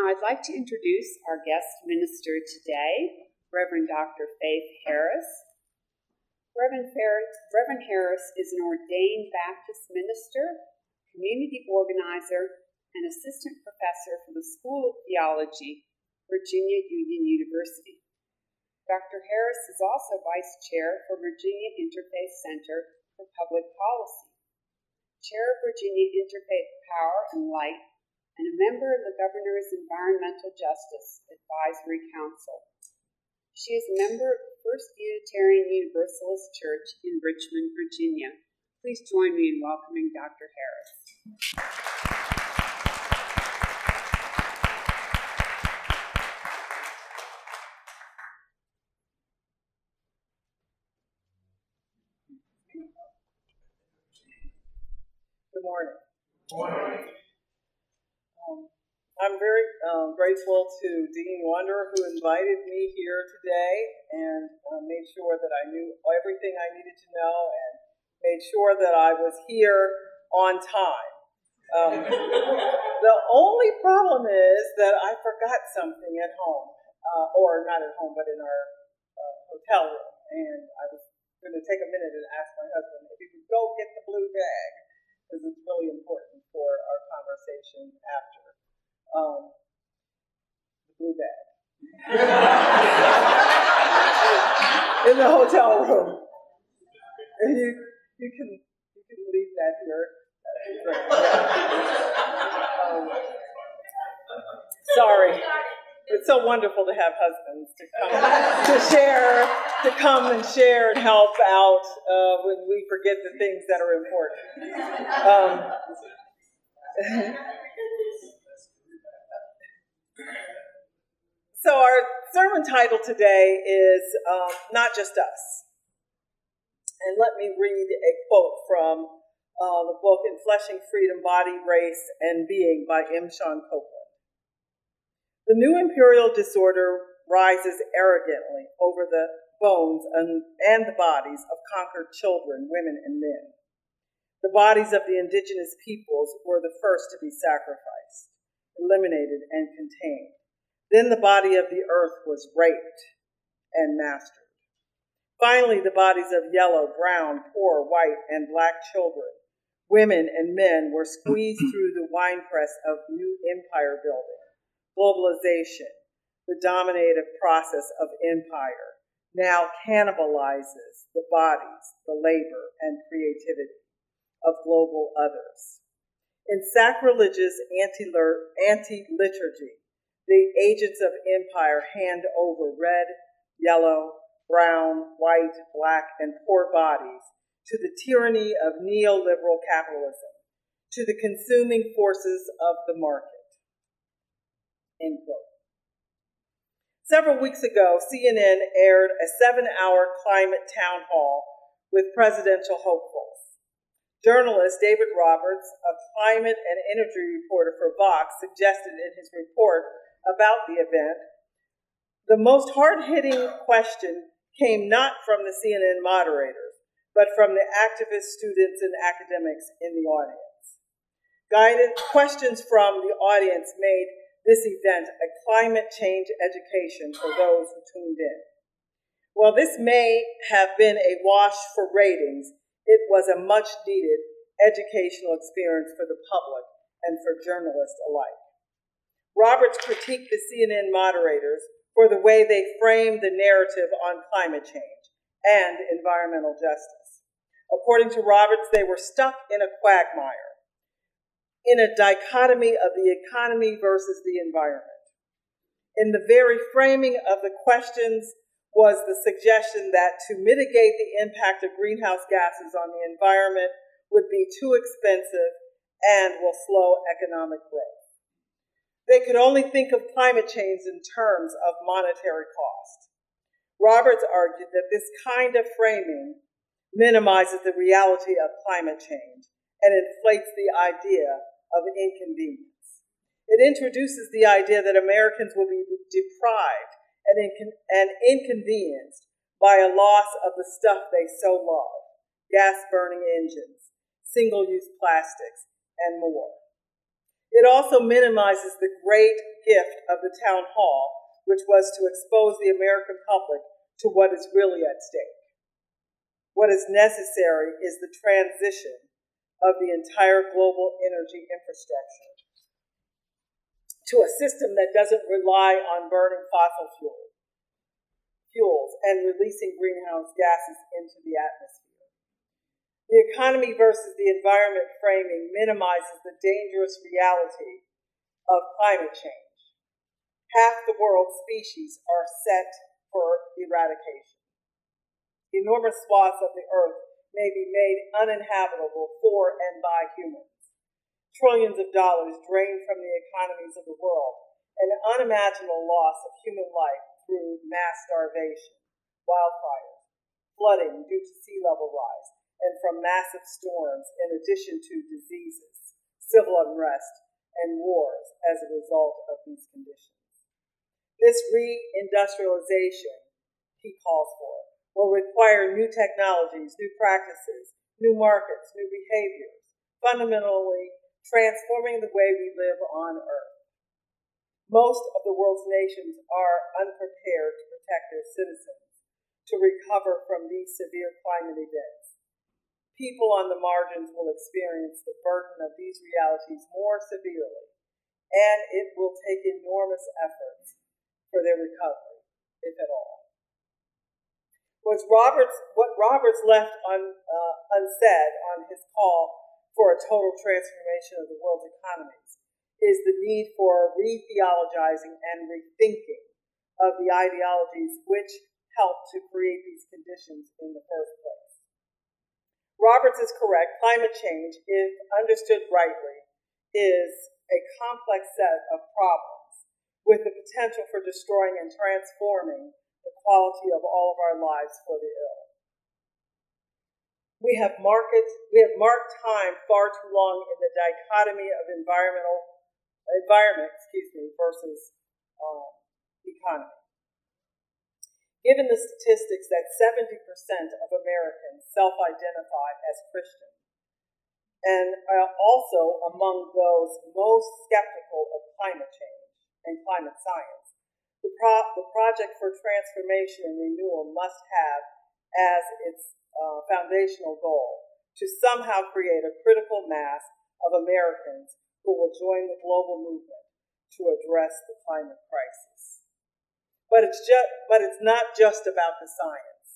now I'd like to introduce our guest minister today, Reverend Dr. Faith Harris. Reverend Harris is an ordained Baptist minister, community organizer, and assistant professor for the School of Theology, Virginia Union University. Dr. Harris is also vice chair for Virginia Interfaith Center for Public Policy, chair of Virginia Interfaith Power and Light, and a member of the Governor's Environmental Justice Advisory Council. She is a member of the First Unitarian Universalist Church in Richmond, Virginia. Please join me in welcoming Dr. Harris. Good morning. Good morning. I'm very grateful to Dean Wanderer, who invited me here today and made sure that I knew everything I needed to know and made sure that I was here on time. The only problem is that I forgot something at home, or not at home, but in our hotel room, and I was going to take a minute and ask my husband if he would go get the blue bag, because it's really important for our conversation after. The blue bag in the hotel room. And you can leave that here. Sorry, it's so wonderful to have husbands to come and share and help out when we forget the things that are important. So our sermon title today is Not Just Us. And let me read a quote from the book In Fleshing Freedom, Body, Race, and Being by M. Sean Copeland. The new imperial disorder rises arrogantly over the bones and the bodies of conquered children, women, and men. The bodies of the indigenous peoples were the first to be sacrificed, eliminated, and contained. Then the body of the earth was raped and mastered. Finally, the bodies of yellow, brown, poor, white, and black children, women, and men were squeezed through the winepress of new empire building, globalization, the dominative process of empire, now cannibalizes the bodies, the labor, and creativity of global others. In sacrilegious anti-liturgy, the agents of empire hand over red, yellow, brown, white, black, and poor bodies to the tyranny of neoliberal capitalism, to the consuming forces of the market. End quote. Several weeks ago, CNN aired a 7-hour climate town hall with presidential hopefuls. Journalist David Roberts, a climate and energy reporter for Vox, suggested in his report about the event, the most hard-hitting question came not from the CNN moderators, but from the activists, students, and academics in the audience. Guided questions from the audience made this event a climate change education for those who tuned in. While this may have been a wash for ratings, it was a much-needed educational experience for the public and for journalists alike. Roberts critiqued the CNN moderators for the way they framed the narrative on climate change and environmental justice. According to Roberts, they were stuck in a quagmire, in a dichotomy of the economy versus the environment. In the very framing of the questions was the suggestion that to mitigate the impact of greenhouse gases on the environment would be too expensive and will slow economic growth. They could only think of climate change in terms of monetary cost. Roberts argued that this kind of framing minimizes the reality of climate change and inflates the idea of inconvenience. It introduces the idea that Americans will be deprived and inconvenienced by a loss of the stuff they so love, gas-burning engines, single-use plastics, and more. It also minimizes the great gift of the town hall, which was to expose the American public to what is really at stake. What is necessary is the transition of the entire global energy infrastructure to a system that doesn't rely on burning fossil fuels and releasing greenhouse gases into the atmosphere. The economy versus the environment framing minimizes the dangerous reality of climate change. Half the world's species are set for eradication. Enormous swaths of the earth may be made uninhabitable for and by humans. Trillions of dollars drained from the economies of the world, an unimaginable loss of human life through mass starvation, wildfires, flooding due to sea level rise, and from massive storms, in addition to diseases, civil unrest, and wars as a result of these conditions. This reindustrialization, he calls for, will require new technologies, new practices, new markets, new behaviors, fundamentally transforming the way we live on Earth. Most of the world's nations are unprepared to protect their citizens, to recover from these severe climate events. People on the margins will experience the burden of these realities more severely, and it will take enormous efforts for their recovery, if at all. What Roberts left unsaid on his call for a total transformation of the world's economies is the need for a re-theologizing and rethinking of the ideologies which helped to create these conditions in the first place. Roberts is correct. Climate change, if understood rightly, is a complex set of problems with the potential for destroying and transforming the quality of all of our lives for the ill. We have marked time far too long in the dichotomy of environment versus economy. Given the statistics that 70% of Americans self-identify as Christian, and are also among those most skeptical of climate change and climate science, the project for transformation and renewal must have as its foundational goal to somehow create a critical mass of Americans who will join the global movement to address the climate crisis. But it's not just about the science.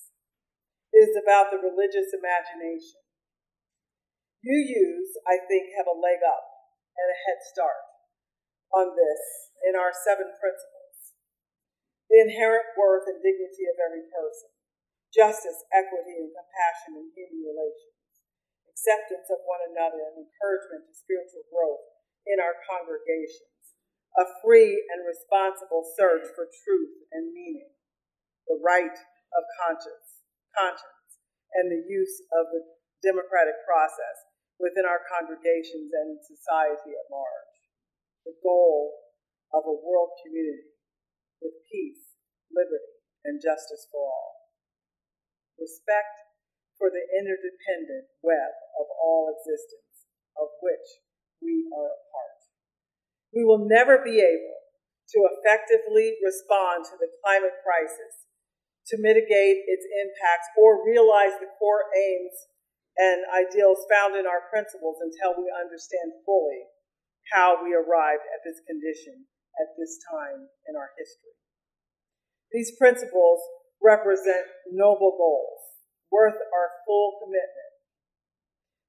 It is about the religious imagination. UUs, I think, have a leg up and a head start on this in our 7 principles: the inherent worth and dignity of every person, justice, equity, and compassion in human relations, acceptance of one another, and encouragement to spiritual growth in our congregations, a free and responsible search for truth and meaning, the right of conscience, and the use of the democratic process within our congregations and society at large, the goal of a world community with peace, liberty, and justice for all. Respect for the interdependent web of all existence, of which we are a part. We will never be able to effectively respond to the climate crisis, to mitigate its impacts, or realize the core aims and ideals found in our principles until we understand fully how we arrived at this condition at this time in our history. These principles represent noble goals, worth our full commitment.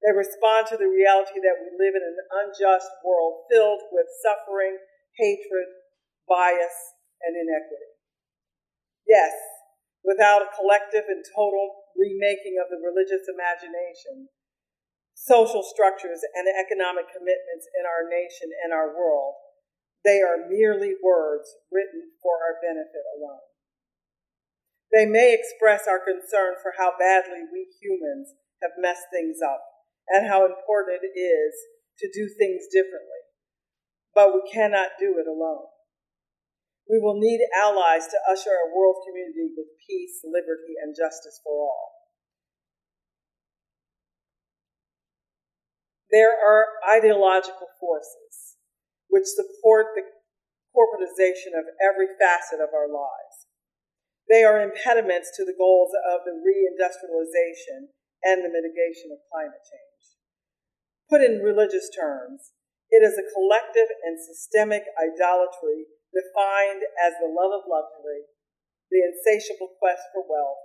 They respond to the reality that we live in an unjust world filled with suffering, hatred, bias, and inequity. Yes, without a collective and total remaking of the religious imagination, social structures, and economic commitments in our nation and our world, they are merely words written for our benefit alone. They may express our concern for how badly we humans have messed things up and how important it is to do things differently, but we cannot do it alone. We will need allies to usher a world community with peace, liberty, and justice for all. There are ideological forces which support the corporatization of every facet of our lives. They are impediments to the goals of the reindustrialization and the mitigation of climate change. Put in religious terms, it is a collective and systemic idolatry defined as the love of luxury, the insatiable quest for wealth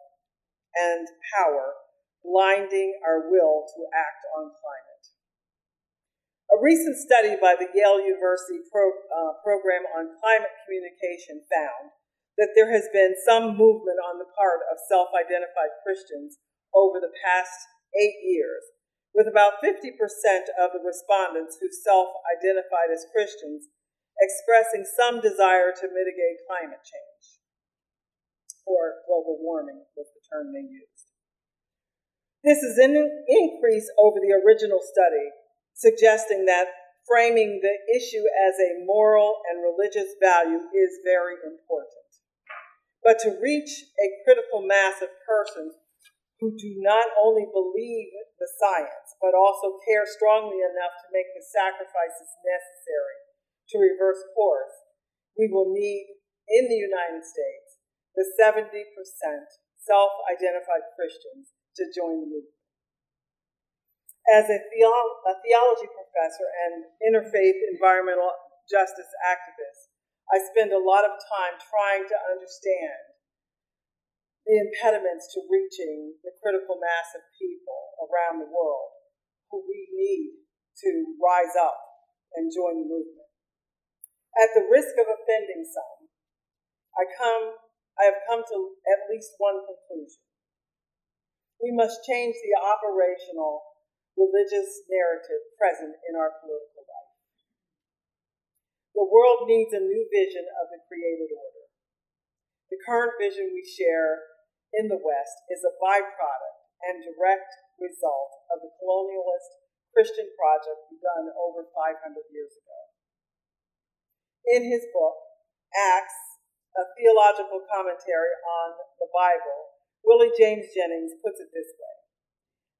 and power, blinding our will to act on climate. A recent study by the Yale University program on climate communication found that there has been some movement on the part of self-identified Christians over the past 8 years, with about 50% of the respondents who self-identified as Christians expressing some desire to mitigate climate change, or global warming was the term they used. This is an increase over the original study, suggesting that framing the issue as a moral and religious value is very important. But to reach a critical mass of persons who do not only believe the science, but also care strongly enough to make the sacrifices necessary to reverse course, we will need, in the United States, the 70% self-identified Christians to join the movement. As a theology professor and interfaith environmental justice activist, I spend a lot of time trying to understand the impediments to reaching the critical mass of people around the world who we need to rise up and join the movement. At the risk of offending some, I have come to at least one conclusion. We must change the operational religious narrative present in our political life. The world needs a new vision of the created order. The current vision we share in the West is a byproduct and direct result of the colonialist Christian project begun over 500 years ago. In his book, Acts, a theological commentary on the Bible, Willie James Jennings puts it this way.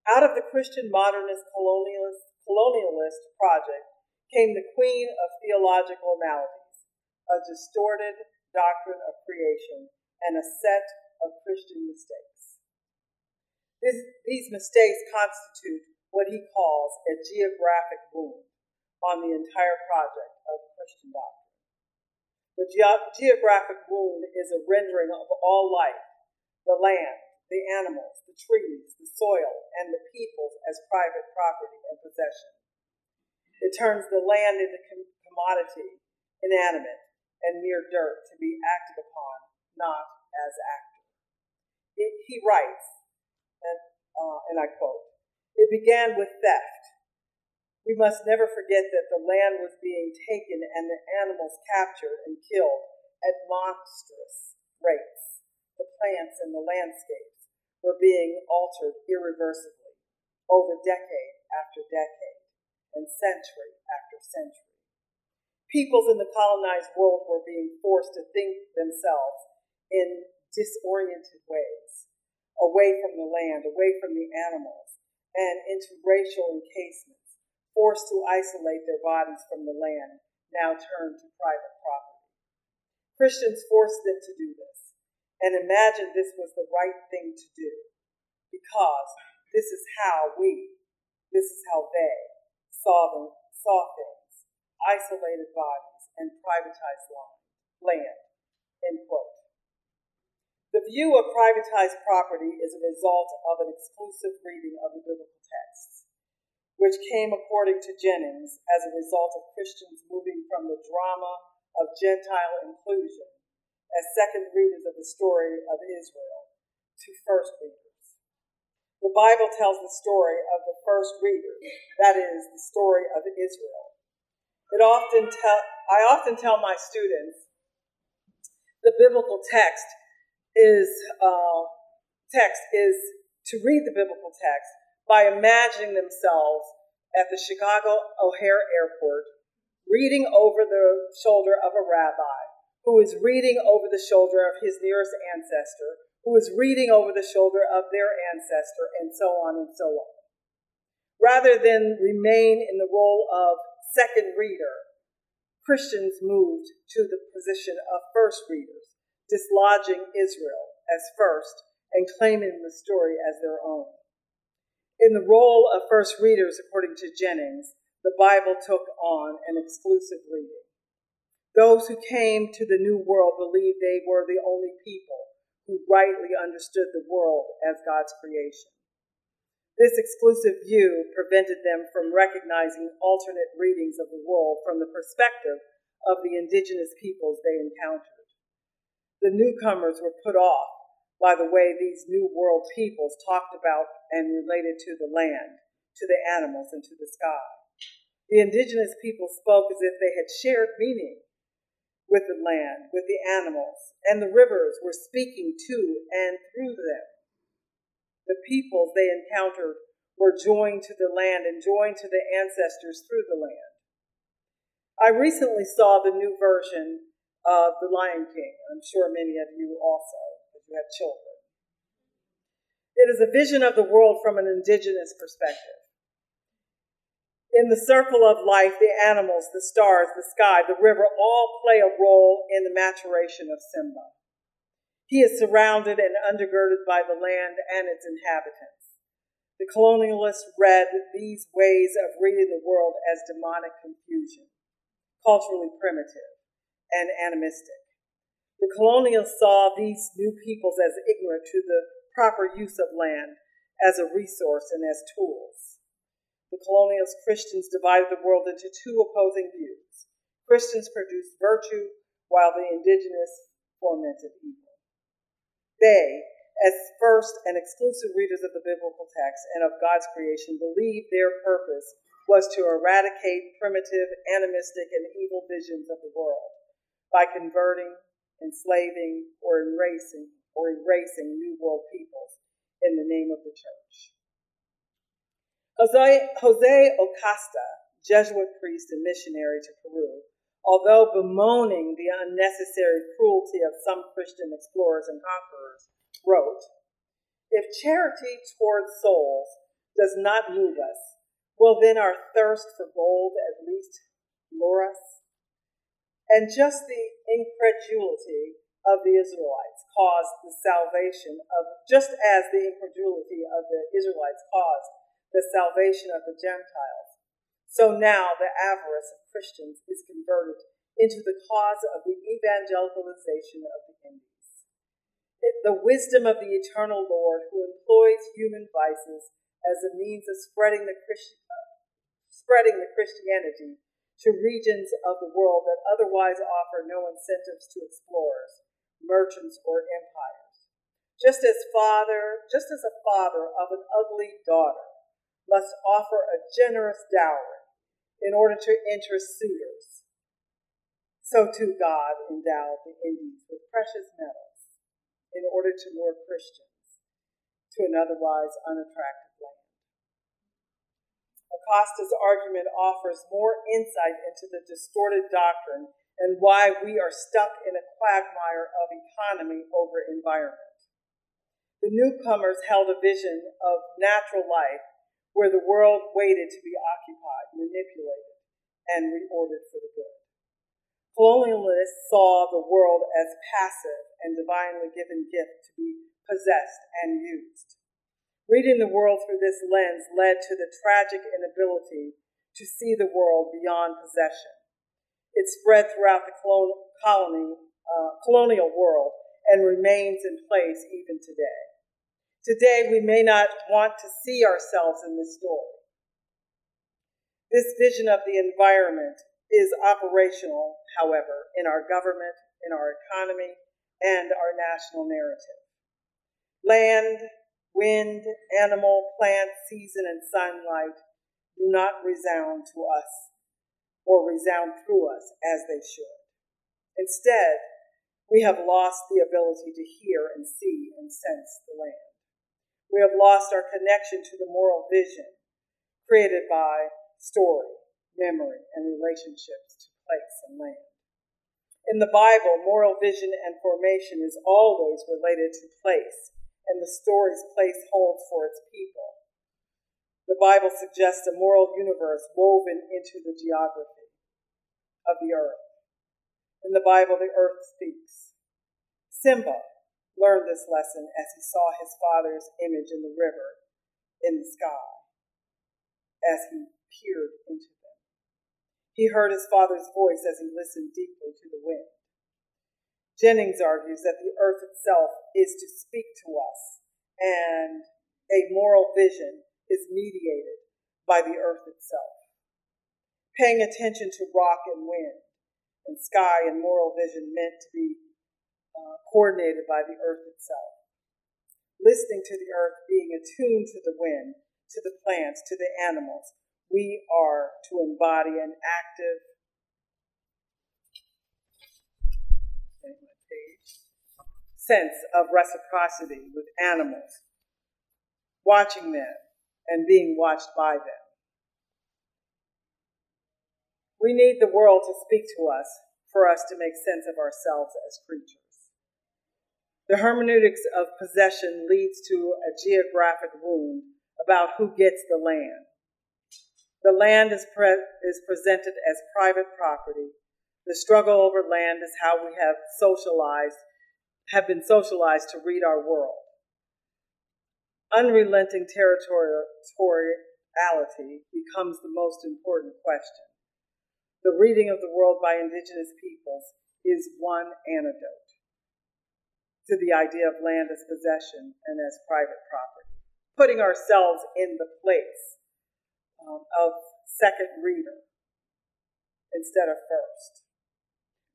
Out of the Christian modernist colonialist project came the queen of theological analogies, a distorted doctrine of creation, and a set of Christian mistakes. These mistakes constitute what he calls a geographic wound on the entire project of Christian doctrine. The geographic wound is a rendering of all life, the land, the animals, the trees, the soil, and the peoples as private property and possession. It turns the land into commodity, inanimate, and mere dirt to be acted upon, not as actor. He writes, and I quote, "It began with theft. We must never forget that the land was being taken and the animals captured and killed at monstrous rates. The plants and the landscapes were being altered irreversibly over decade after decade, and century after century. Peoples in the colonized world were being forced to think themselves in disoriented ways, away from the land, away from the animals, and into racial encasements, forced to isolate their bodies from the land, now turned to private property. Christians forced them to do this, and imagined this was the right thing to do, because this is how they, saw things, isolated bodies, and privatized land, end quote. The view of privatized property is a result of an exclusive reading of the biblical texts, which came, according to Jennings, as a result of Christians moving from the drama of Gentile inclusion as second readers of the story of Israel to first readers. The Bible tells the story of the first reader, that is, the story of Israel. I often tell my students the biblical text is to read the biblical text by imagining themselves at the Chicago O'Hare Airport, reading over the shoulder of a rabbi who is reading over the shoulder of his nearest ancestor, who is reading over the shoulder of their ancestor, and so on and so on. Rather than remain in the role of second reader, Christians moved to the position of first readers, dislodging Israel as first and claiming the story as their own. In the role of first readers, according to Jennings, the Bible took on an exclusive reading. Those who came to the New World believed they were the only people who rightly understood the world as God's creation. This exclusive view prevented them from recognizing alternate readings of the world from the perspective of the indigenous peoples they encountered. The newcomers were put off by the way these New World peoples talked about and related to the land, to the animals, and to the sky. The indigenous people spoke as if they had shared meaning with the land, with the animals, and the rivers were speaking to and through them. The peoples they encountered were joined to the land and joined to the ancestors through the land. I recently saw the new version of The Lion King. I'm sure many of you also, if you have children. It is a vision of the world from an indigenous perspective. In the circle of life, the animals, the stars, the sky, the river all play a role in the maturation of Simba. He is surrounded and undergirded by the land and its inhabitants. The colonialists read these ways of reading the world as demonic confusion, culturally primitive, and animistic. The colonialists saw these new peoples as ignorant to the proper use of land as a resource and as tools. The colonialist Christians divided the world into two opposing views. Christians produced virtue, while the indigenous fomented evil. They, as first and exclusive readers of the biblical text and of God's creation, believed their purpose was to eradicate primitive, animistic, and evil visions of the world by converting, enslaving, or erasing New World peoples in the name of the church. Jose Acosta, Jesuit priest and missionary to Peru, although bemoaning the unnecessary cruelty of some Christian explorers and conquerors, wrote, "If charity toward souls does not move us, will then our thirst for gold at least lure us?" And just the incredulity of the Israelites caused the salvation of, just as the incredulity of the Israelites caused the salvation of the Gentiles, so now the avarice of Christians is converted into the cause of the evangelicalization of the Indies. The wisdom of the eternal Lord, who employs human vices as a means of spreading the Christianity to regions of the world that otherwise offer no incentives to explorers, merchants, or empires. Just as a father of an ugly daughter must offer a generous dowry in order to interest suitors, so too God endowed the Indies with precious metals in order to lure Christians to an otherwise unattractive land. Acosta's argument offers more insight into the distorted doctrine and why we are stuck in a quagmire of economy over environment. The newcomers held a vision of natural life where the world waited to be occupied, manipulated, and reordered for the good. Colonialists saw the world as passive and divinely given gift to be possessed and used. Reading the world through this lens led to the tragic inability to see the world beyond possession. It spread throughout the colonial world and remains in place even today. Today, we may not want to see ourselves in this story. This vision of the environment is operational, however, in our government, in our economy, and our national narrative. Land, wind, animal, plant, season, and sunlight do not resound to us or resound through us as they should. Instead, we have lost the ability to hear and see and sense the land. We have lost our connection to the moral vision created by story, memory, and relationships to place and land. In the Bible, moral vision and formation is always related to place and the stories place holds for its people. The Bible suggests a moral universe woven into the geography. of the earth. In the Bible, the earth speaks. Simba learned this lesson as he saw his father's image in the river, in the sky, as he peered into them. He heard his father's voice as he listened deeply to the wind. Jennings argues that the earth itself is to speak to us, and a moral vision is mediated by the earth itself. Paying attention to rock and wind and sky and moral vision meant to be coordinated by the earth itself. Listening to the earth, being attuned to the wind, to the plants, to the animals, we are to embody an active sense of reciprocity with animals, watching them and being watched by them. We need the world to speak to us for us to make sense of ourselves as creatures. The hermeneutics of possession leads to a geographic wound about who gets the land. The land is presented as private property. The struggle over land is how we have been socialized to read our world. Unrelenting territoriality becomes the most important question. The reading of the world by indigenous peoples is one antidote to the idea of land as possession and as private property. Putting ourselves in the place of second reader instead of first.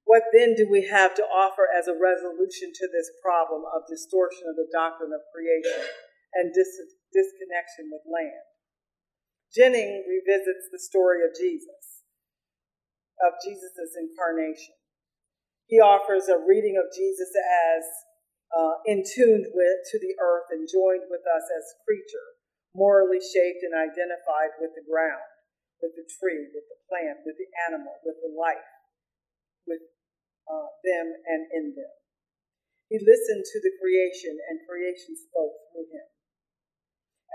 What then do we have to offer as a resolution to this problem of distortion of the doctrine of creation and disconnection with land? Jennings revisits the story of Jesus' incarnation. He offers a reading of Jesus as in tune to the earth and joined with us as a creature, morally shaped and identified with the ground, with the tree, with the plant, with the animal, with the life, with them and in them. He listened to the creation, and creation spoke through him.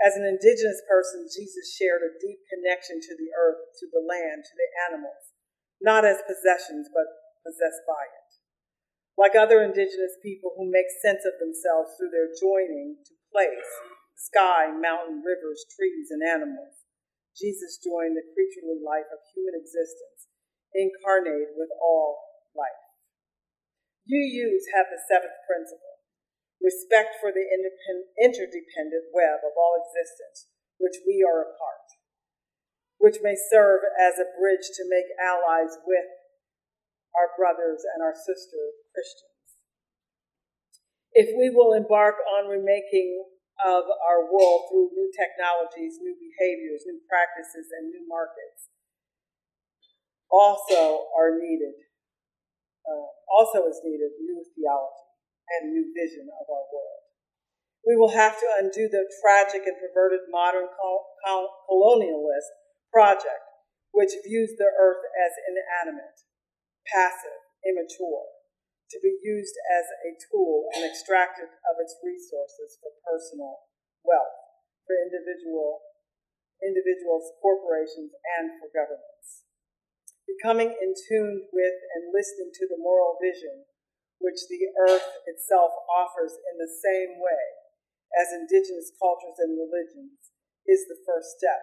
As an indigenous person, Jesus shared a deep connection to the earth, to the land, to the animals, not as possessions, but possessed by it. Like other indigenous people who make sense of themselves through their joining to place, sky, mountain, rivers, trees, and animals, Jesus joined the creaturely life of human existence, incarnate with all life. UUs have the seventh principle, respect for the interdependent web of all existence, which we are a part, which may serve as a bridge to make allies with our brothers and our sister Christians. If we will embark on remaking of our world through new technologies, new behaviors, new practices, and new markets, also is needed new theology and new vision of our world. We will have to undo the tragic and perverted modern colonialist project, which views the earth as inanimate, passive, immature, to be used as a tool and extracted of its resources for personal wealth, for individuals, corporations, and for governments. Becoming in tune with and listening to the moral vision which the earth itself offers in the same way as indigenous cultures and religions is the first step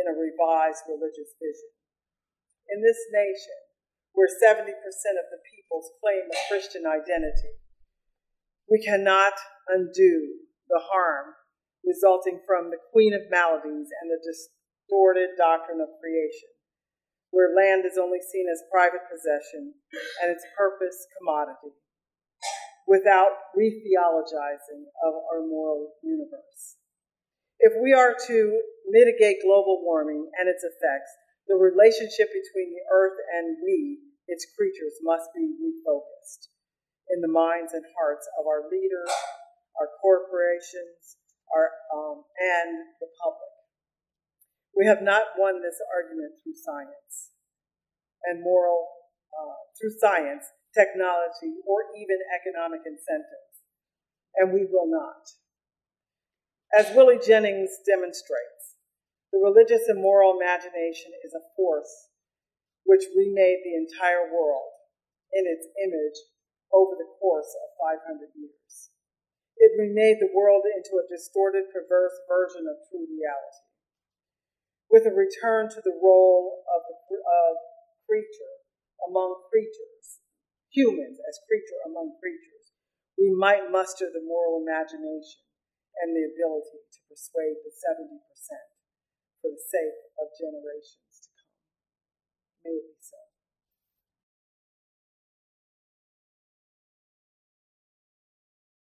in a revised religious vision. In this nation, where 70% of the peoples claim a Christian identity, we cannot undo the harm resulting from the Queen of Maladies and the distorted doctrine of creation, where land is only seen as private possession and its purpose commodity, without re-theologizing of our moral universe. If we are to mitigate global warming and its effects, the relationship between the earth and we, its creatures, must be refocused in the minds and hearts of our leaders, our corporations, and the public. We have not won this argument through science and technology, or even economic incentives, and we will not. As Willie Jennings demonstrates, the religious and moral imagination is a force which remade the entire world in its image over the course of 500 years. It remade the world into a distorted, perverse version of true reality, with a return to the role of creature among creatures, humans as creature among creatures. We might muster the moral imagination and the ability to persuade the 70% for the sake of generations to come. Maybe so.